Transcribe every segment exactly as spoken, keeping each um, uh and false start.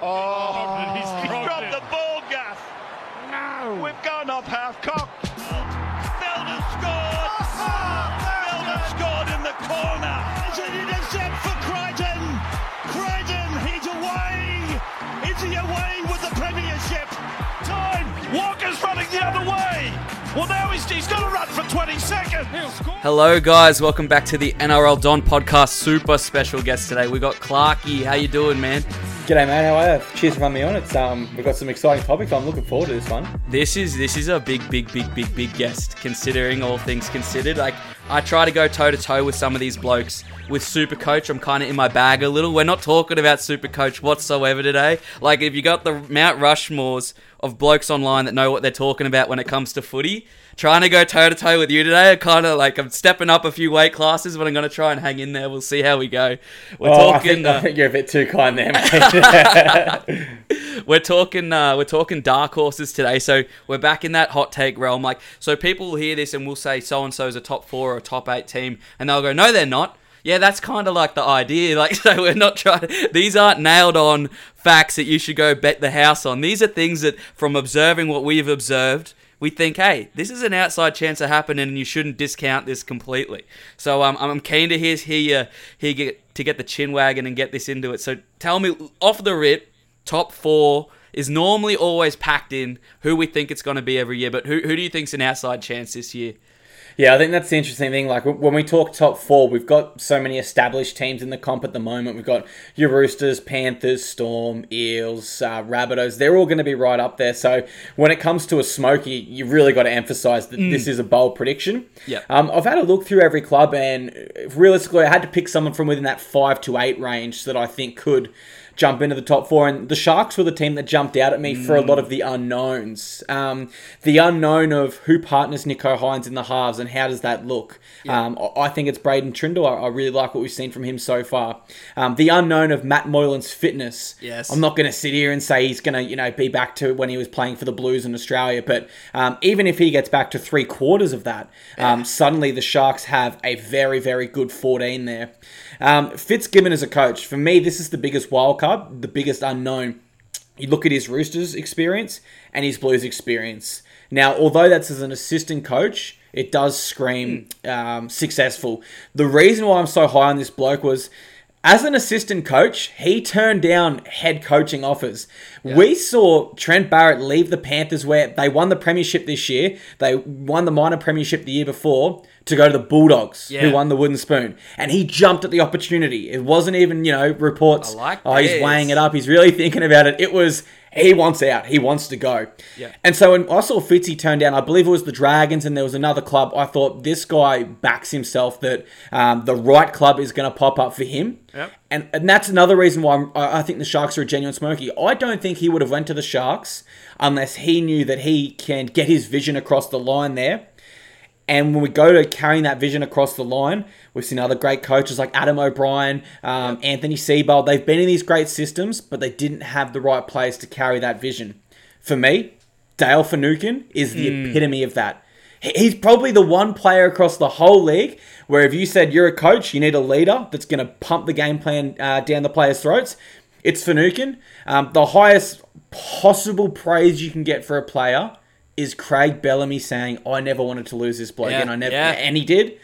Oh, oh he's dropped, dropped it. The ball, Gus. No. We've gone off half-cock. Felder scored. Felder scored in the corner. It's an intercept for Crichton. Crichton, he's away. Is he away with the premiership? Time. Walker's running the other way. Well, now he's, he's got to run for twenty seconds. Hello, guys. Welcome back to the N R L Don podcast. Super special guest today. We got Clarky. How you doing, man? G'day, man. How are you? Cheers for having me on. It's um, we've got some exciting topics. I'm looking forward to this one. This is this is a big, big, big, big, big guest. Considering all things considered, like I try to go toe to toe with some of these blokes. With Supercoach, I'm kind of in my bag a little. We're not talking about Supercoach whatsoever today. Like if you got the Mount Rushmores of blokes online that know what they're talking about when it comes to footy, trying to go toe to toe with you today. I kind of like I'm stepping up a few weight classes, but I'm going to try and hang in there. We'll see how we go. We're oh, talking. I think, uh... I think you're a bit too kind there, mate. we're talking. Uh, we're talking dark horses today, so we're back in that hot take realm. Like, so people will hear this and we'll say so and so is a top four or a top eight team, and they'll go, no, they're not. Yeah, that's kind of like the idea. Like, so we're not trying. These aren't nailed on facts that you should go bet the house on. These are things that, from observing what we've observed, we think, hey, this is an outside chance of happening, and you shouldn't discount this completely. So um, I'm keen to hear hear you hear get, to get the chin wagon and get this into it. So tell me off the rip, top four is normally always packed in who we think it's going to be every year, but who who do you think's an outside chance this year? Yeah, I think that's the interesting thing. Like, when we talk top four, we've got so many established teams in the comp at the moment. We've got your Roosters, Panthers, Storm, Eels, uh, Rabbitohs. They're all going to be right up there. So when it comes to a smoky, you really got to emphasize that mm. this is a bold prediction. Yeah. Um, I've had a look through every club, and realistically, I had to pick someone from within that five to eight range that I think could jump into the top four, and the Sharks were the team that jumped out at me mm. for a lot of the unknowns. Um, the unknown of who partners Nicho Hynes in the halves and how does that look? Yeah. Um, I think it's Braden Trindle. I, I really like what we've seen from him so far. Um, the unknown of Matt Moylan's fitness. Yes. I'm not going to sit here and say he's going to, you know, be back to when he was playing for the Blues in Australia, but um, even if he gets back to three quarters of that, yeah. um, suddenly the Sharks have a very, very good fourteen there. Um, Fitzgibbon as a coach, for me, this is the biggest wild card, the biggest unknown. You look at his Roosters experience and his Blues experience. Now, although that's as an assistant coach, it does scream um, successful. The reason why I'm so high on this bloke was, as an assistant coach, he turned down head coaching offers. Yeah. We saw Trent Barrett leave the Panthers where they won the premiership this year. They won the minor premiership the year before to go to the Bulldogs, yeah. who won the Wooden Spoon. And he jumped at the opportunity. It wasn't even, you know, reports, like oh, he's weighing it up. He's really thinking about it. It was, he wants out. He wants to go. Yeah. And so when I saw Fitzy turn down, I believe it was the Dragons and there was another club, I thought this guy backs himself that um, the right club is going to pop up for him. Yep. And and that's another reason why I'm, I think the Sharks are a genuine smoky. I don't think he would have went to the Sharks unless he knew that he can get his vision across the line there. And when we go to carrying that vision across the line, we've seen other great coaches like Adam O'Brien, um, Anthony Seibold. They've been in these great systems, but they didn't have the right players to carry that vision. For me, Dale Finucane is the mm. epitome of that. He's probably the one player across the whole league where if you said you're a coach, you need a leader that's going to pump the game plan uh, down the players' throats, it's Finucane. Um, the highest possible praise you can get for a player is Craig Bellamy saying, I never wanted to lose this bloke, yeah, and I never, yeah. and he did.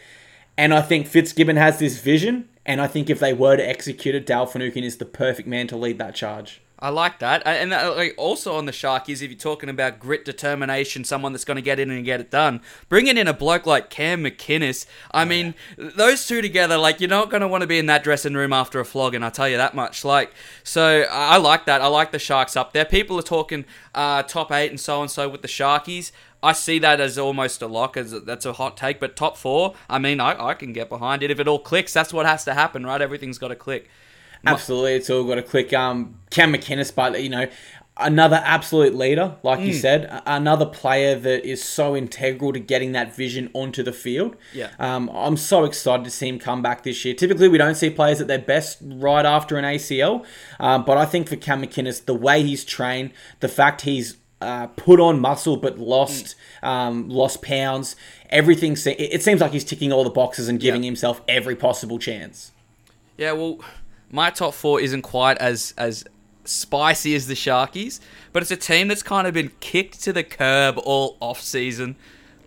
And I think Fitzgibbon has this vision, and I think if they were to execute it, Dale Finucane is the perfect man to lead that charge. I like that. And also on the Sharkies, if you're talking about grit, determination, someone that's going to get in and get it done, bringing in a bloke like Cam McInnes, I mean, those two together, like, you're not going to want to be in that dressing room after a flogging, I'll tell you that much. Like, so I like that. I like the Sharks up there. People are talking uh, top eight and so-and-so with the Sharkies. I see that as almost a lock, as a, that's a hot take, but top four, I mean, I, I can get behind it. If it all clicks, that's what has to happen, right? Everything's got to click. Absolutely, it's all got to click. Um, Cam McInnes, but you know, another absolute leader, like mm. you said, another player that is so integral to getting that vision onto the field. Yeah, um, I'm so excited to see him come back this year. Typically, we don't see players at their best right after an A C L, um, but I think for Cam McInnes, the way he's trained, the fact he's uh, put on muscle but lost mm. um, lost pounds, everything. Se- it seems like he's ticking all the boxes and giving yeah. himself every possible chance. Yeah, well. My top four isn't quite as as spicy as the Sharkies, but it's a team that's kind of been kicked to the curb all off-season.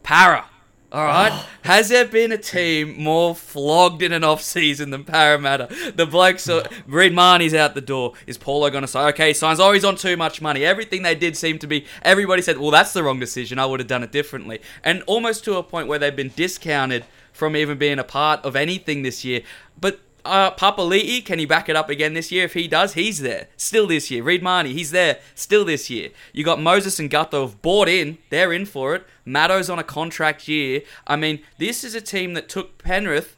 Para, all right? Oh. Has there been a team more flogged in an off-season than Parramatta? The blokes are... Reid Marnie's out the door. Is Paulo going to say, okay, signs, oh, he's on too much money. Everything they did seemed to be... Everybody said, well, that's the wrong decision. I would have done it differently. And almost to a point where they've been discounted from even being a part of anything this year. But... Uh, Papali'i, can he back it up again this year? If he does, he's there. Still this year. Reid Marnie, he's there. Still this year. You got Moses and Gutho have bought in. They're in for it. Matto's on a contract year. I mean, this is a team that took Penrith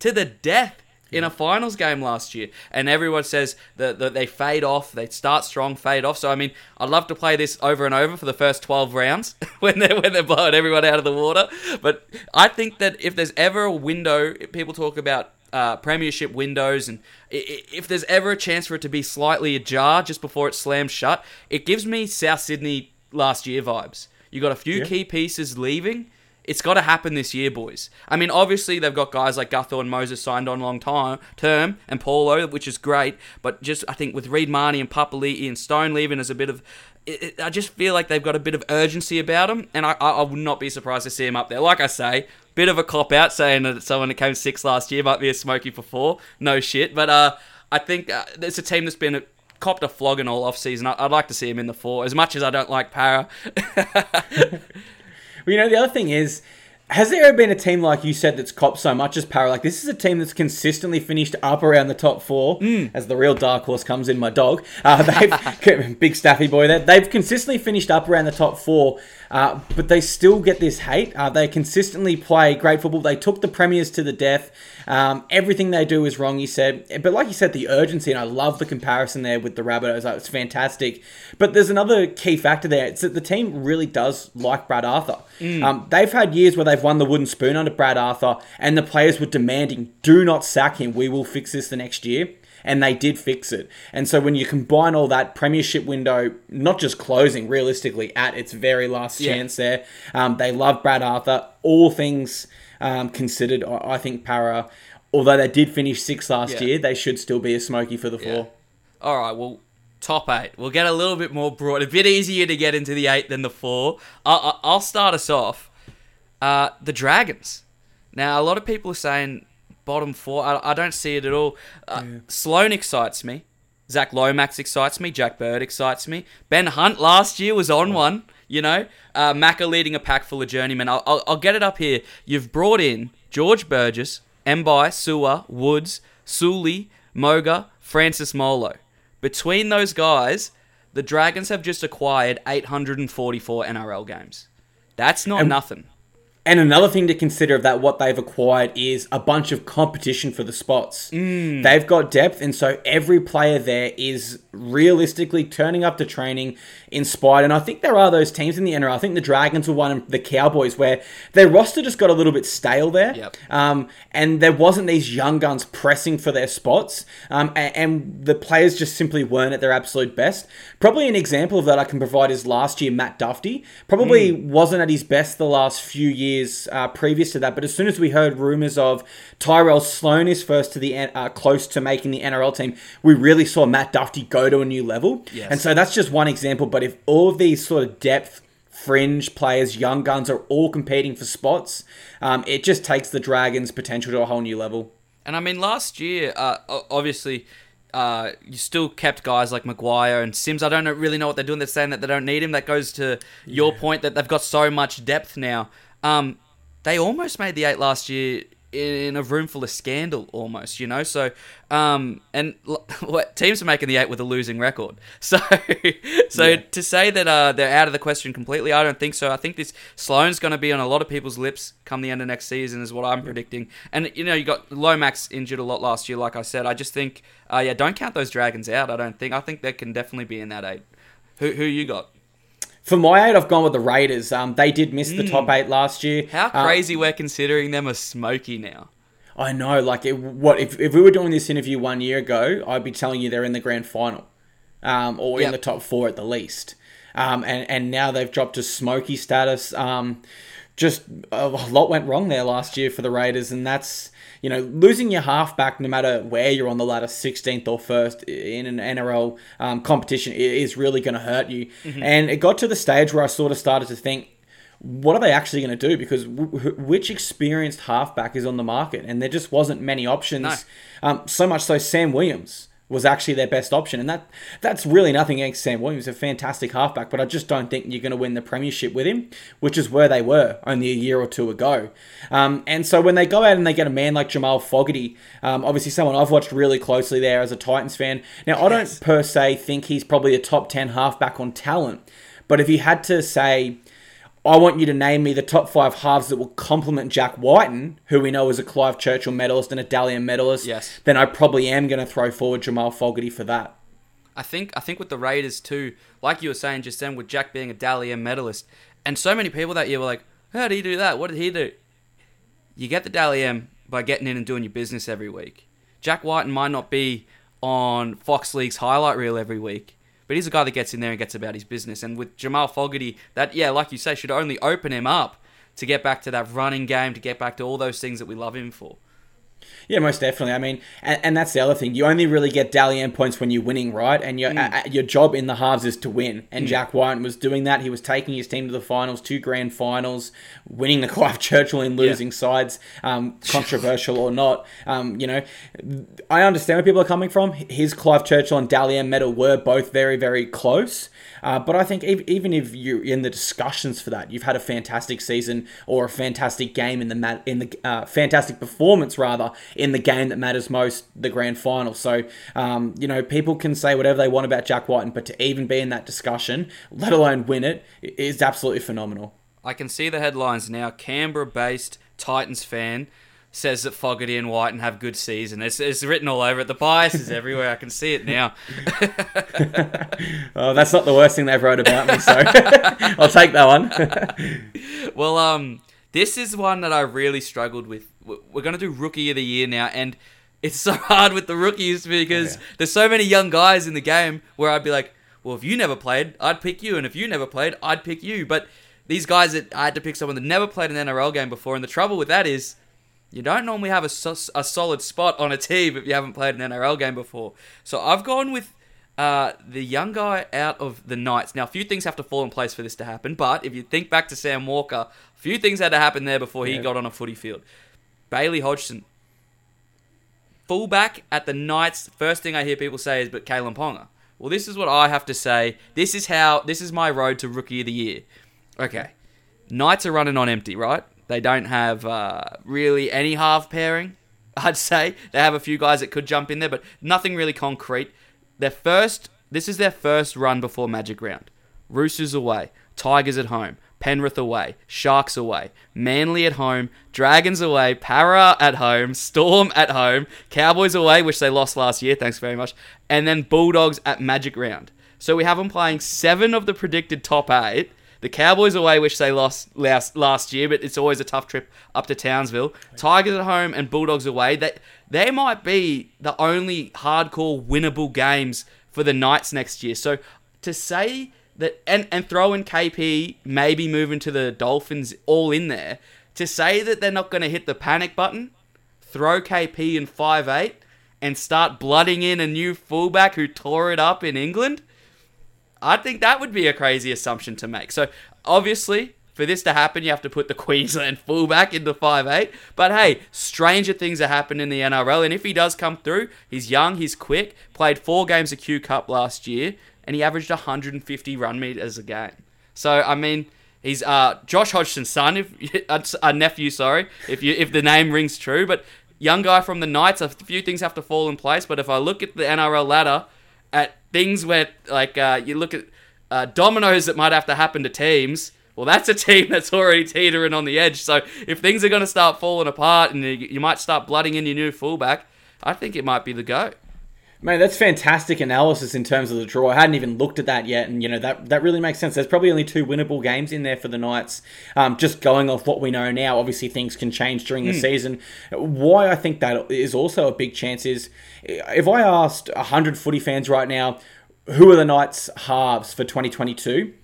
to the death in a finals game last year. And everyone says that, that they fade off. They start strong, fade off. So, I mean, I'd love to play this over and over for the first twelve rounds when they're, when they're blowing everyone out of the water. But I think that if there's ever a window, people talk about Uh, premiership windows, and if there's ever a chance for it to be slightly ajar just before it slams shut, it gives me South Sydney last year vibes. You got a few yeah. key pieces leaving. It's got to happen this year, boys. I mean, obviously they've got guys like Gutho and Moses signed on long time term, and Paulo, which is great, but just I think with Reid Marnie and Papali'i and Stone leaving, as a bit of it, it, I just feel like they've got a bit of urgency about them, and I, I, I would not be surprised to see them up there. Like I say, bit of a cop-out saying that someone that came sixth last year might be a smoky for four. No shit. But uh, I think uh, it's a team that's been a, copped a flogging all off-season. I, I'd like to see him in the four, as much as I don't like Para. Well, you know, the other thing is, has there ever been a team, like you said, that's copped so much as Para? Like, this is a team that's consistently finished up around the top four, mm. as the real dark horse comes in, my dog. Uh, they've, big staffy boy there. They've consistently finished up around the top four, uh, but they still get this hate. Uh, they consistently play great football. They took the premiers to the death. Um, everything they do is wrong, you said. But like you said, the urgency, and I love the comparison there with the Rabbitohs. Like, it's fantastic. But there's another key factor there. It's that the team really does like Brad Arthur. Mm. Um, they've had years where they've won the wooden spoon under Brad Arthur, and the players were demanding, do not sack him, we will fix this the next year, and they did fix it. And so when you combine all that, premiership window not just closing realistically at its very last yeah. chance there, um, they love Brad Arthur, all things um, considered. I think Para, although they did finish sixth last yeah. year, they should still be a smoky for the yeah. four. Alright, well, top eight, we'll get a little bit more broad, a bit easier to get into the eight than the four. I- I'll start us off. Uh, the Dragons. Now, a lot of people are saying bottom four. I, I don't see it at all. Uh, yeah. Sloan excites me. Zach Lomax excites me. Jack Bird excites me. Ben Hunt last year was on one, you know. Uh, Macca leading a pack full of journeymen. I'll, I'll, I'll get it up here. You've brought in George Burgess, Mbai, Sua, Woods, Suli, Moga, Francis Molo. Between those guys, the Dragons have just acquired eight hundred forty-four N R L games. That's not and- nothing. And another thing to consider of that, what they've acquired is a bunch of competition for the spots. Mm. They've got depth, and so every player there is realistically turning up to training inspired. And I think there are those teams in the N R L. I think the Dragons were one, and the Cowboys, where their roster just got a little bit stale there. Yep. Um, and there wasn't these young guns pressing for their spots. Um, and, and the players just simply weren't at their absolute best. Probably an example of that I can provide is last year, Matt Duffy. Probably mm. wasn't at his best the last few years. Years uh, previous to that, but as soon as we heard rumours of Tyrell Sloan is first to the uh, close to making the N R L team, we really saw Matt Duffy go to a new level. Yes. And so that's just one example. But if all of these sort of depth, fringe players, young guns are all competing for spots, um, it just takes the Dragons' potential to a whole new level. And I mean, last year, uh, obviously. Uh, you still kept guys like Maguire and Sims. I don't really know what they're doing. They're saying that they don't need him. That goes to your yeah. point that they've got so much depth now. Um, they almost made the eight last year in a room full of scandal, almost, you know? So, um, and what teams are making the eight with a losing record. So, so yeah. to say that uh, they're out of the question completely, I don't think so. I think this Sloan's going to be on a lot of people's lips come the end of next season is what I'm yeah. predicting. And, you know, you got Lomax injured a lot last year, like I said. I just think, uh, yeah, don't count those Dragons out, I don't think. I think they can definitely be in that eight. Who, who you got? For my eight, I've gone with the Raiders. Um, they did miss mm. the top eight last year. How crazy uh, we're considering them a smoky now. I know. Like, it, what if, if we were doing this interview one year ago, I'd be telling you they're in the grand final um, or yep. in the top four at the least. Um, and, and now they've dropped to smoky status. Um, just a lot went wrong there last year for the Raiders, and that's, you know, losing your halfback, no matter where you're on the ladder, sixteenth or first in an N R L um, competition, is really going to hurt you. Mm-hmm. And it got to the stage where I sort of started to think, what are they actually going to do? Because w- which experienced halfback is on the market? And there just wasn't many options. No. Um, so much so, Sam Williams was actually their best option. And that that's really nothing against Sam Williams, a fantastic halfback, but I just don't think you're going to win the premiership with him, which is where they were only a year or two ago. Um, and so when they go out and they get a man like Jamal Fogarty, um, obviously someone I've watched really closely there as a Titans fan. Now, I don't per se think he's probably a top ten halfback on talent, but if you had to say, I want you to name me the top five halves that will complement Jack Wighton, who we know is a Clive Churchill medalist and a Dally M medalist, yes, then I probably am going to throw forward Jamal Fogarty for that. I think I think with the Raiders too, like you were saying just then, with Jack being a Dally M medalist, and so many people that year were like, how did he do that? What did he do? You get the Dally M by getting in and doing your business every week. Jack Wighton might not be on Fox League's highlight reel every week, but he's a guy that gets in there and gets about his business. And with Jamal Fogarty, that, yeah, like you say, should only open him up to get back to that running game, to get back to all those things that we love him for. Yeah, most definitely. I mean, and, and that's the other thing. You only really get Dally M points when you're winning, right? And your mm. uh, your job in the halves is to win. And mm. Jack Wighton was doing that. He was taking his team to the finals, two grand finals, winning the Clive Churchill and losing yeah. sides, um, controversial or not. Um, you know, I understand where people are coming from. His Clive Churchill and Dally M medal were both very, very close. Uh, but I think even if you're in the discussions for that, you've had a fantastic season or a fantastic game in the mat- in the uh, fantastic performance rather in the game that matters most, the grand final. So um, you know, people can say whatever they want about Jack Wighton, but to even be in that discussion, let alone win it, is absolutely phenomenal. I can see the headlines now. Canberra-based Titans fan says that Fogarty and Wighton have good season. It's, it's written all over it. The bias is everywhere. I can see it now. Oh, that's not the worst thing they've wrote about me, so I'll take that one. Well, um, this is one that I really struggled with. We're going to do Rookie of the Year now, and it's so hard with the rookies because oh, yeah. there's so many young guys in the game where I'd be like, well, if you never played, I'd pick you, and if you never played, I'd pick you. But these guys, that I had to pick someone that never played an N R L game before, and the trouble with that is, you don't normally have a, a solid spot on a team if you haven't played an N R L game before. So I've gone with uh, the young guy out of the Knights. Now, a few things have to fall in place for this to happen, but if you think back to Sam Walker, a few things had to happen there before he yeah. got on a footy field. Bailey Hodgson. Fullback at the Knights, first thing I hear people say is, but Caelan Ponga. Well, this is what I have to say. This is how, this is my road to Rookie of the Year. Okay. Knights are running on empty, right? They don't have uh, really any half pairing, I'd say. They have a few guys that could jump in there, but nothing really concrete. Their first, this is their first run before Magic Round. Roosters away, Tigers at home, Penrith away, Sharks away, Manly at home, Dragons away, Para at home, Storm at home, Cowboys away, which they lost last year, thanks very much, and then Bulldogs at Magic Round. So we have them playing seven of the predicted top eight. The Cowboys away, which they lost last, last year, but it's always a tough trip up to Townsville. Tigers at home and Bulldogs away. They, they might be the only hardcore winnable games for the Knights next year. So to say that, and, and throw in K P, maybe moving to the Dolphins, all in there, to say that they're not going to hit the panic button, throw K P in five eight and start blooding in a new fullback who tore it up in England, I think that would be a crazy assumption to make. So, obviously, for this to happen, you have to put the Queensland fullback into five eight. But, hey, stranger things have happened in the N R L. And if he does come through, he's young, he's quick, played four games of Q Cup last year, and he averaged one hundred fifty run meters a game. So, I mean, he's uh, Josh Hodgson's son, if a uh, nephew, sorry, if you if the name rings true. But young guy from the Knights, a few things have to fall in place. But if I look at the N R L ladder, at things where, like, uh, you look at uh, dominoes that might have to happen to teams, well, that's a team that's already teetering on the edge. So if things are going to start falling apart and you, you might start blooding in your new fullback, I think it might be the go. Man, that's fantastic analysis in terms of the draw. I hadn't even looked at that yet, and you know that that really makes sense. There's probably only two winnable games in there for the Knights. Um, just going off what we know now, obviously things can change during the mm. season. Why I think that is also a big chance is, if I asked one hundred footy fans right now, who are the Knights' halves for twenty twenty-two?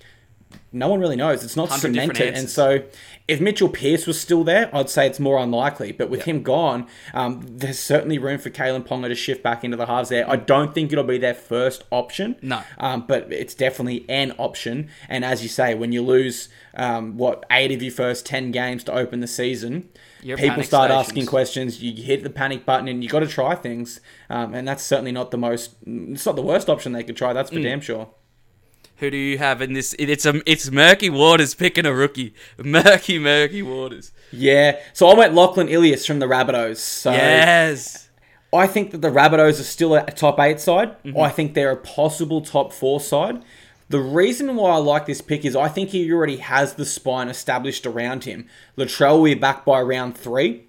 no one really knows. It's not cemented. And so if Mitchell Pearce was still there, I'd say it's more unlikely. But with yep. him gone, um, there's certainly room for Caelan Ponga to shift back into the halves there. I don't think it'll be their first option. No. Um, but it's definitely an option. And as you say, when you lose, um, what, eight of your first ten games to open the season, Your people start stations. asking questions. You hit the panic button and you got to try things. Um, and that's certainly not the most, it's not the worst option they could try. That's for mm. damn sure. Who do you have in this? It's a, it's murky waters picking a rookie. Murky, murky waters. Yeah. So I went Lachlan Ilias from the Rabbitohs. So yes. I think that the Rabbitohs are still a top eight side. Mm-hmm. I think they're a possible top four side. The reason why I like this pick is I think he already has the spine established around him. Latrell will be back by round three.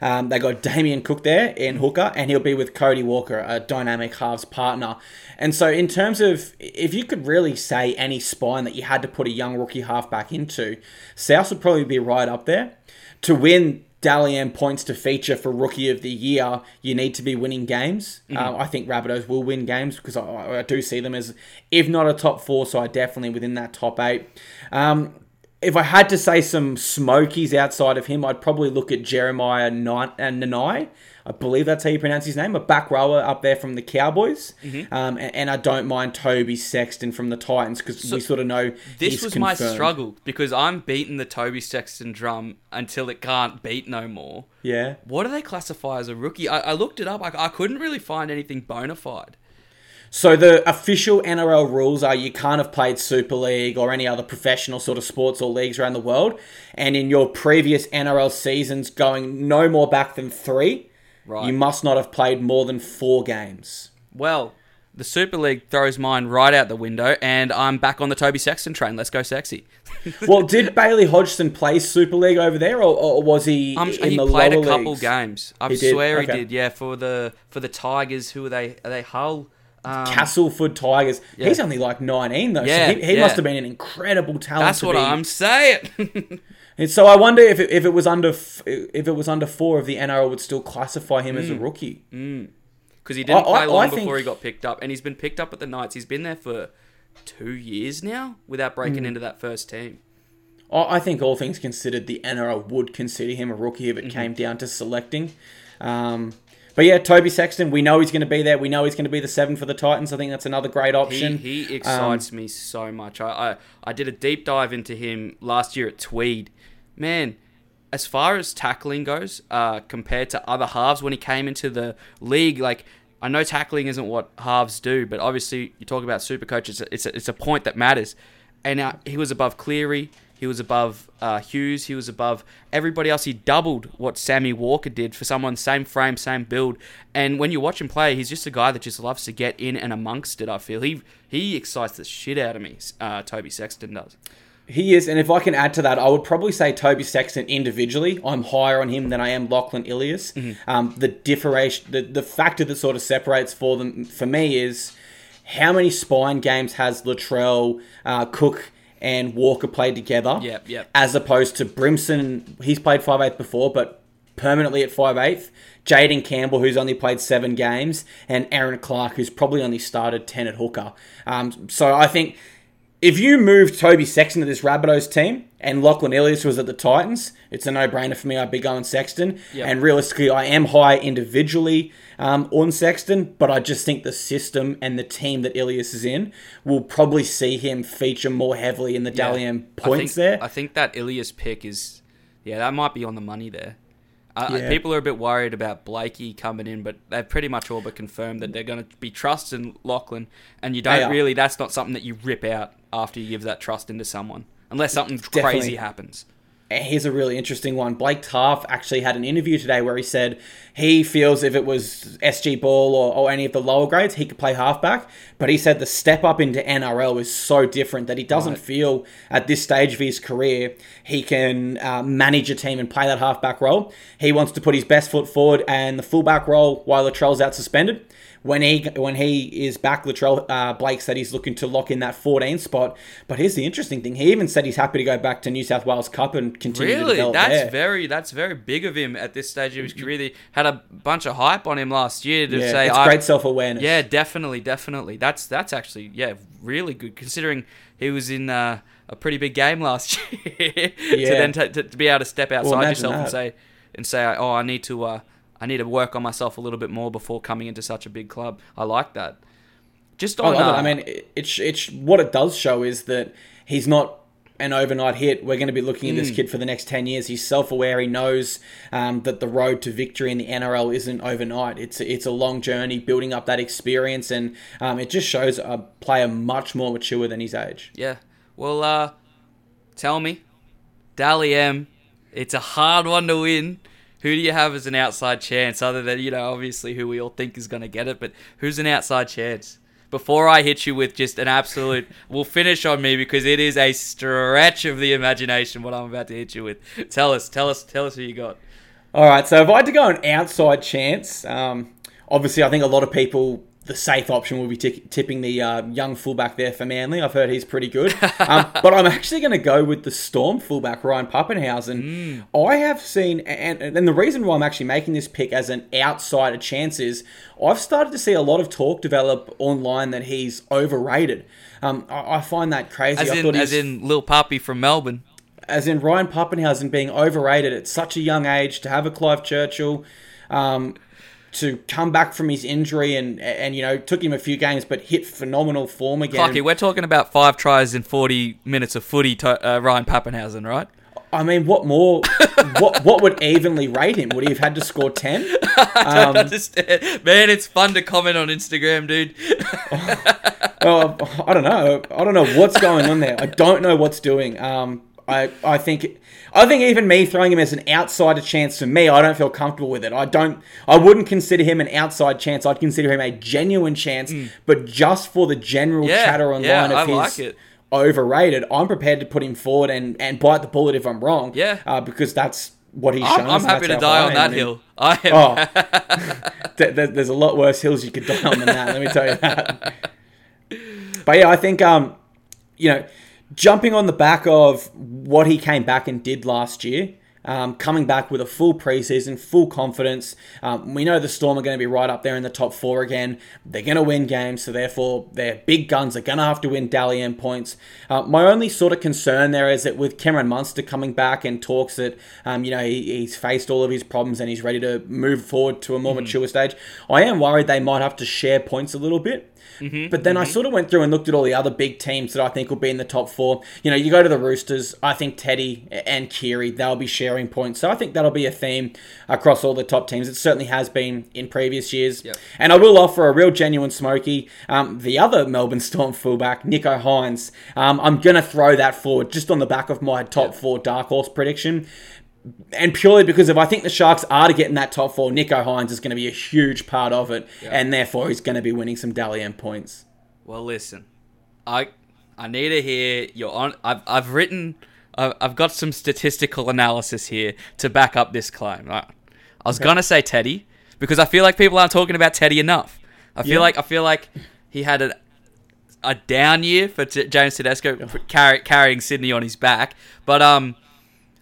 Um, they got Damian Cook there in hooker, and he'll be with Cody Walker, a dynamic halves partner. And so in terms of, if you could really say any spine that you had to put a young rookie halfback into, South would probably be right up there. To win Dally M points to feature for Rookie of the Year, you need to be winning games. Mm-hmm. Um, I think Rabbitohs will win games because I, I do see them as, if not a top four, so I definitely within that top eight. Um, if I had to say some smokies outside of him, I'd probably look at Jeremiah Nanai. I believe that's how you pronounce his name, a back rower up there from the Cowboys. Mm-hmm. Um, and, and I don't mind Toby Sexton from the Titans because so we sort of know this he's was confirmed. My struggle because I'm beating the Toby Sexton drum until it can't beat no more. Yeah. What do they classify as a rookie? I, I looked it up. I, I couldn't really find anything bona fide. So the official N R L rules are you can't have played Super League or any other professional sort of sports or leagues around the world. And in your previous N R L seasons going no more back than three, right. You must not have played more than four games. Well, the Super League throws mine right out the window and I'm back on the Toby Sexton train. Let's go sexy. Well, did Bailey Hodgson play Super League over there or, or was he um, in he the lower leagues? He played a couple games. I he swear did. Okay. He did. Yeah, for the for the Tigers. Who are they? Are they Hull? Um, Castleford Tigers. Yeah. He's only like nineteen though, yeah, so he, he yeah. must have been an incredible talent. That's to what be. I'm saying. And so I wonder if it, if it was under if it was under four, if the N R L would still classify him mm. as a rookie. Because mm. he didn't I, play I, long I before think... he got picked up, and he's been picked up at the Knights. He's been there for two years now without breaking mm. into that first team. I think all things considered, the N R L would consider him a rookie if it mm-hmm. came down to selecting. Um, But yeah, Toby Sexton, we know he's going to be there. We know he's going to be the seven for the Titans. I think that's another great option. He, he excites um, me so much. I, I, I did a deep dive into him last year at Tweed. Man, as far as tackling goes, uh, compared to other halves when he came into the league, like I know tackling isn't what halves do, but obviously you talk about Supercoach, it's a, it's a, it's a point that matters. And uh, he was above Cleary. He was above uh, Hughes. He was above everybody else. He doubled what Sammy Walker did for someone, same frame, same build. And when you watch him play, he's just a guy that just loves to get in and amongst it, I feel. He he excites the shit out of me, uh, Toby Sexton does. He is, and if I can add to that, I would probably say Toby Sexton individually. I'm higher on him than I am Lachlan Ilias. Mm-hmm. Um, the, differentiation, the, the factor that sort of separates for them for me is how many spine games has Latrell, uh, Cook, and Walker played together, yep, yep. as opposed to Brimson. He's played five eighth before, but permanently at five eighth. Jaden Campbell, who's only played seven games, and Aaron Clark, who's probably only started ten at hooker. Um, so I think if you move Toby Sexton to this Rabbitohs team, and Lachlan Ilias was at the Titans, it's a no-brainer for me. I'd be going Sexton. Yep. And realistically, I am high individually um, on Sexton, but I just think the system and the team that Ilias is in will probably see him feature more heavily in the yeah. Dally M points I think, there. I think that Ilias pick is, yeah, that might be on the money there. Uh, yeah. People are a bit worried about Blakey coming in, but they've pretty much all but confirmed that they're going to be trusting Lachlan, and you don't really, that's not something that you rip out after you give that trust into someone. Unless something Definitely. crazy happens. Here's a really interesting one. Blake Taff actually had an interview today where he said he feels if it was S G Ball or, or any of the lower grades, he could play halfback. But he said the step up into N R L is so different that he doesn't right. feel at this stage of his career he can uh, manage a team and play that halfback role. He wants to put his best foot forward and the fullback role while Latrell's out suspended. when he when he is back, Latrell uh, Blake said he's looking to lock in that fourteen spot. But here's the interesting thing: he even said he's happy to go back to New South Wales Cup and continue really? to develop that's there. very that's very big of him at this stage of his career. They had a bunch of hype on him last year to yeah, say, it's great self awareness. Yeah, definitely, definitely. That's that's actually yeah really good considering he was in uh, a pretty big game last year. yeah. To then t- to be able to step outside well, yourself that. and say and say, oh, I need to. Uh, I need to work on myself a little bit more before coming into such a big club. I like that. Just on, I love uh, it. I mean, it's it's what it does show is that he's not an overnight hit. We're going to be looking at this mm. kid for the next ten years. He's self-aware. He knows um, that the road to victory in the N R L isn't overnight. It's it's a long journey building up that experience, and um, it just shows a player much more mature than his age. Yeah. Well, uh, tell me, Dally M. It's a hard one to win. Who do you have as an outside chance other than, you know, obviously who we all think is going to get it, but who's an outside chance? Before I hit you with just an absolute, we'll finish on me because it is a stretch of the imagination what I'm about to hit you with. Tell us, tell us, tell us who you got. All right, so if I had to go an outside chance, um, obviously I think a lot of people, the safe option will be t- tipping the uh, young fullback there for Manly. I've heard he's pretty good. Um, but I'm actually going to go with the Storm fullback, Ryan Pappenhausen. Mm. I have seen, and, and the reason why I'm actually making this pick as an outsider chance is I've started to see a lot of talk develop online that he's overrated. Um, I, I find that crazy. As in, I thought as in Lil Papi from Melbourne. As in Ryan Pappenhausen being overrated at such a young age, to have a Clive Churchill... Um, to come back from his injury and, and you know, took him a few games, but hit phenomenal form again. Clarky, we're talking about five tries in forty minutes of footy to uh, Ryan Pappenhausen, right? I mean, what more? what what would evenly rate him? Would he have had to score ten? I don't um, understand. Man, it's fun to comment on Instagram, dude. oh, oh, I don't know. I don't know what's going on there. I don't know what's doing. Um, I, I think I think even me throwing him as an outsider chance for me, I don't feel comfortable with it. I don't I wouldn't consider him an outside chance. I'd consider him a genuine chance, mm. but just for the general yeah, chatter online yeah, of I his like it. overrated, I'm prepared to put him forward and, and bite the bullet if I'm wrong. Yeah. Uh, because that's what he's shown. I'm, I'm happy to die on that hill. I am. Oh, there's a lot worse hills you could die on than that, let me tell you that. But yeah, I think um, you know, jumping on the back of what he came back and did last year, um, coming back with a full preseason, full confidence. Um, we know the Storm are going to be right up there in the top four again. They're going to win games, so therefore their big guns are going to have to win Dally M points. Uh, my only sort of concern there is that with Cameron Munster coming back and talks that um, you know he, he's faced all of his problems and he's ready to move forward to a more mm-hmm. mature stage, I am worried they might have to share points a little bit. Mm-hmm, but then mm-hmm. I sort of went through and looked at all the other big teams that I think will be in the top four. You know, you go to the Roosters, I think Teddy and Keary, they'll be sharing points. So I think that'll be a theme across all the top teams. It certainly has been in previous years. Yep. And I will offer a real genuine smoky. Um, the other Melbourne Storm fullback, Nicho Hynes, um, I'm going to throw that forward just on the back of my top yep. four dark horse prediction. And purely because if I think the Sharks are to get in that top four, Nicho Hynes is going to be a huge part of it, yeah. and therefore he's going to be winning some Dally M points. Well, listen, I I need to hear your on. I've I've written, I've, I've got some statistical analysis here to back up this claim. I, I was okay. gonna say Teddy because I feel like people aren't talking about Teddy enough. I feel yeah. like I feel like he had a a down year for T- James Tedesco oh. carry, carrying Sydney on his back, but um.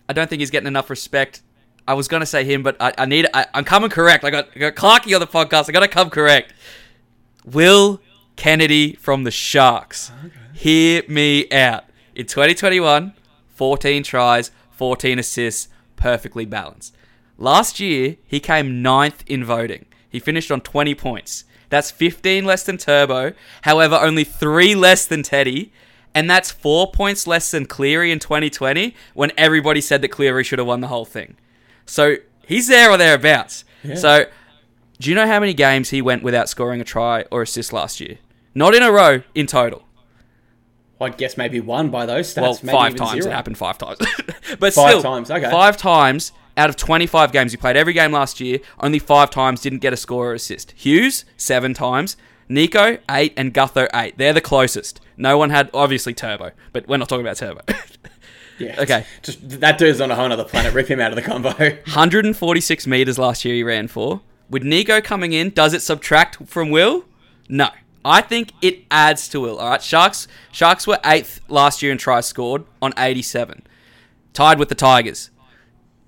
I don't think he's getting enough respect. I was going to say him, but I, I need... I, I'm coming correct. I got, I got Clarky on the podcast. I got to come correct. Will Kennedy from the Sharks. Okay. Hear me out. In twenty twenty-one, fourteen tries, fourteen assists, perfectly balanced. Last year, he came ninth in voting. He finished on twenty points. That's fifteen less than Turbo. However, only three less than Teddy. And that's four points less than Cleary in twenty twenty when everybody said that Cleary should have won the whole thing. So he's there or thereabouts. Yeah. So do you know how many games he went without scoring a try or assist last year? Not in a row, in total. I'd guess maybe one by those stats. Well, maybe five even times. Zero. It happened five times. but five still, times, okay. Five times out of twenty-five games. He played every game last year. Only five times didn't get a score or assist. Hughes, seven times. Nicho, eight, and Gutho, eight. They're the closest. No one had, obviously, Turbo, but we're not talking about Turbo. yeah. Okay. Just, that dude's on a whole other planet. Rip him out of the combo. one hundred forty-six metres last year he ran for. With Nicho coming in, does it subtract from Will? No. I think it adds to Will. All right, Sharks Sharks were eighth last year in tries scored on eighty-seven. Tied with the Tigers.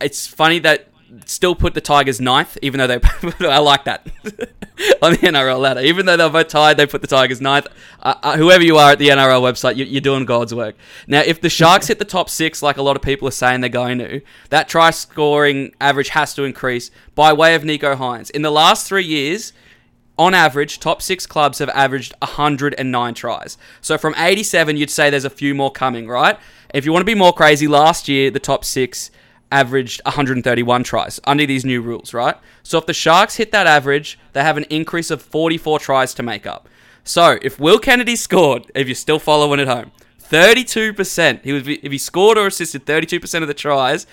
It's funny that still put the Tigers ninth, even though they... I like that. On the N R L ladder. Even though they're both tied, they put the Tigers ninth. Uh, uh, whoever you are at the N R L website, you, you're doing God's work. Now, if the Sharks hit the top six, like a lot of people are saying they're going to, that try scoring average has to increase by way of Nicho Hynes. In the last three years... on average, top six clubs have averaged one hundred nine tries. So from eighty-seven, you'd say there's a few more coming, right? If you want to be more crazy, last year, the top six averaged one hundred thirty-one tries under these new rules, right? So if the Sharks hit that average, they have an increase of forty-four tries to make up. So if Will Kennedy scored, if you're still following at home, thirty-two percent, he was, if he scored or assisted thirty-two percent of the tries,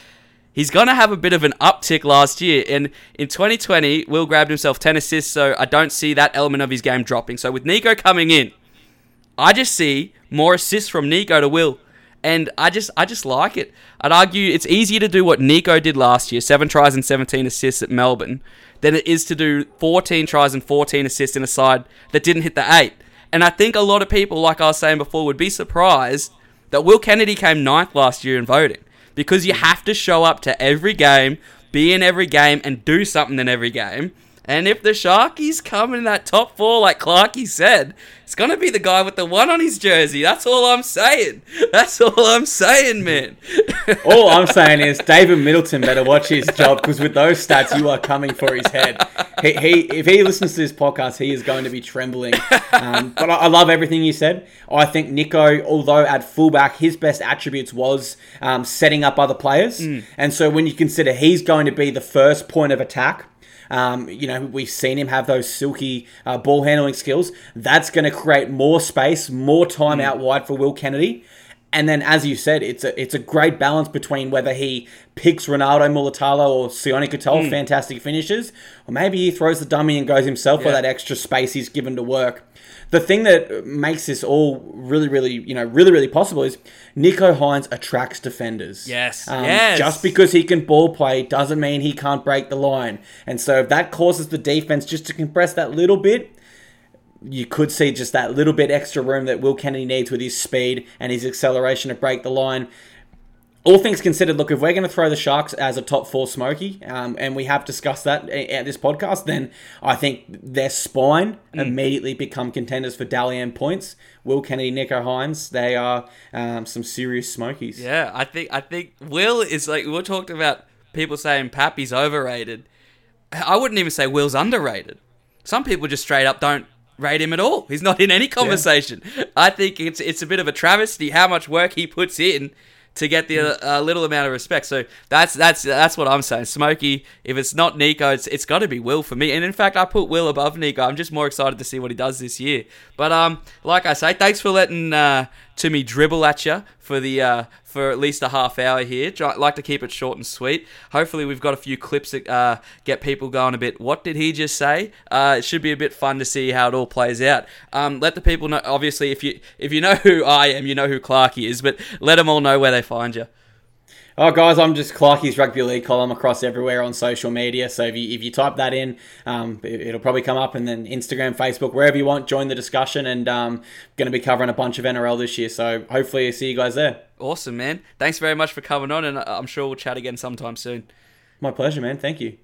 he's going to have a bit of an uptick last year. And in twenty twenty, Will grabbed himself ten assists, so I don't see that element of his game dropping. So with Nicho coming in, I just see more assists from Nicho to Will. And I just I just like it. I'd argue it's easier to do what Nicho did last year, seven tries and seventeen assists at Melbourne, than it is to do fourteen tries and fourteen assists in a side that didn't hit the eight. And I think a lot of people, like I was saying before, would be surprised that Will Kennedy came ninth last year in voting. Because you have to show up to every game, be in every game, and do something in every game. And if the Sharkies come in that top four, like Clarky said, it's going to be the guy with the one on his jersey. That's all I'm saying. That's all I'm saying, man. All I'm saying is David Middleton better watch his job, because with those stats, you are coming for his head. He, he, if he listens to this podcast, he is going to be trembling. Um, but I, I love everything you said. I think Nicho, although at fullback, his best attributes was um, setting up other players. Mm. And so when you consider he's going to be the first point of attack, Um, you know, we've seen him have those silky uh, ball handling skills. That's going to create more space, more time mm. out wide for Will Kennedy. And then, as you said, it's a it's a great balance between whether he picks Ronaldo Mulatalo or Sione Katoa, mm. fantastic finishes, or maybe he throws the dummy and goes himself yeah. for that extra space he's given to work. The thing that makes this all really, really, you know, really, really possible is Nicho Hynes attracts defenders. Yes, um, yes. Just because he can ball play doesn't mean he can't break the line. And so if that causes the defense just to compress that little bit, you could see just that little bit extra room that Will Kennedy needs with his speed and his acceleration to break the line. All things considered, look, if we're going to throw the Sharks as a top four smoky, um, and we have discussed that at this podcast, then I think their spine mm. immediately become contenders for Dally M points. Will Kennedy, Nicho Hynes, they are um, some serious smokies. Yeah, I think I think Will is like, we talked about people saying Pappy's overrated. I wouldn't even say Will's underrated. Some people just straight up don't rate him at all. He's not in any conversation. Yeah. I think it's it's a bit of a travesty how much work he puts in to get the uh, little amount of respect. So that's that's that's what I'm saying. Smokey, if it's not Nicho, it's it's got to be Will for me. And in fact, I put Will above Nicho. I'm just more excited to see what he does this year. But um, like I say, thanks for letting uh, Timmy dribble at you for the uh, for at least a half hour here. I like to keep it short and sweet. Hopefully, we've got a few clips that uh, get people going a bit. What did he just say? Uh, it should be a bit fun to see how it all plays out. Um, let the people know. Obviously, if you if you know who I am, you know who Clarky is. But let them all know where they find you. Oh, guys, I'm just Clarky's Rugby League column across everywhere on social media. So if you if you type that in, um, it'll probably come up. And then Instagram, Facebook, wherever you want, join the discussion. And um, going to be covering a bunch of N R L this year. So hopefully I see you guys there. Awesome, man. Thanks very much for coming on. And I'm sure we'll chat again sometime soon. My pleasure, man. Thank you.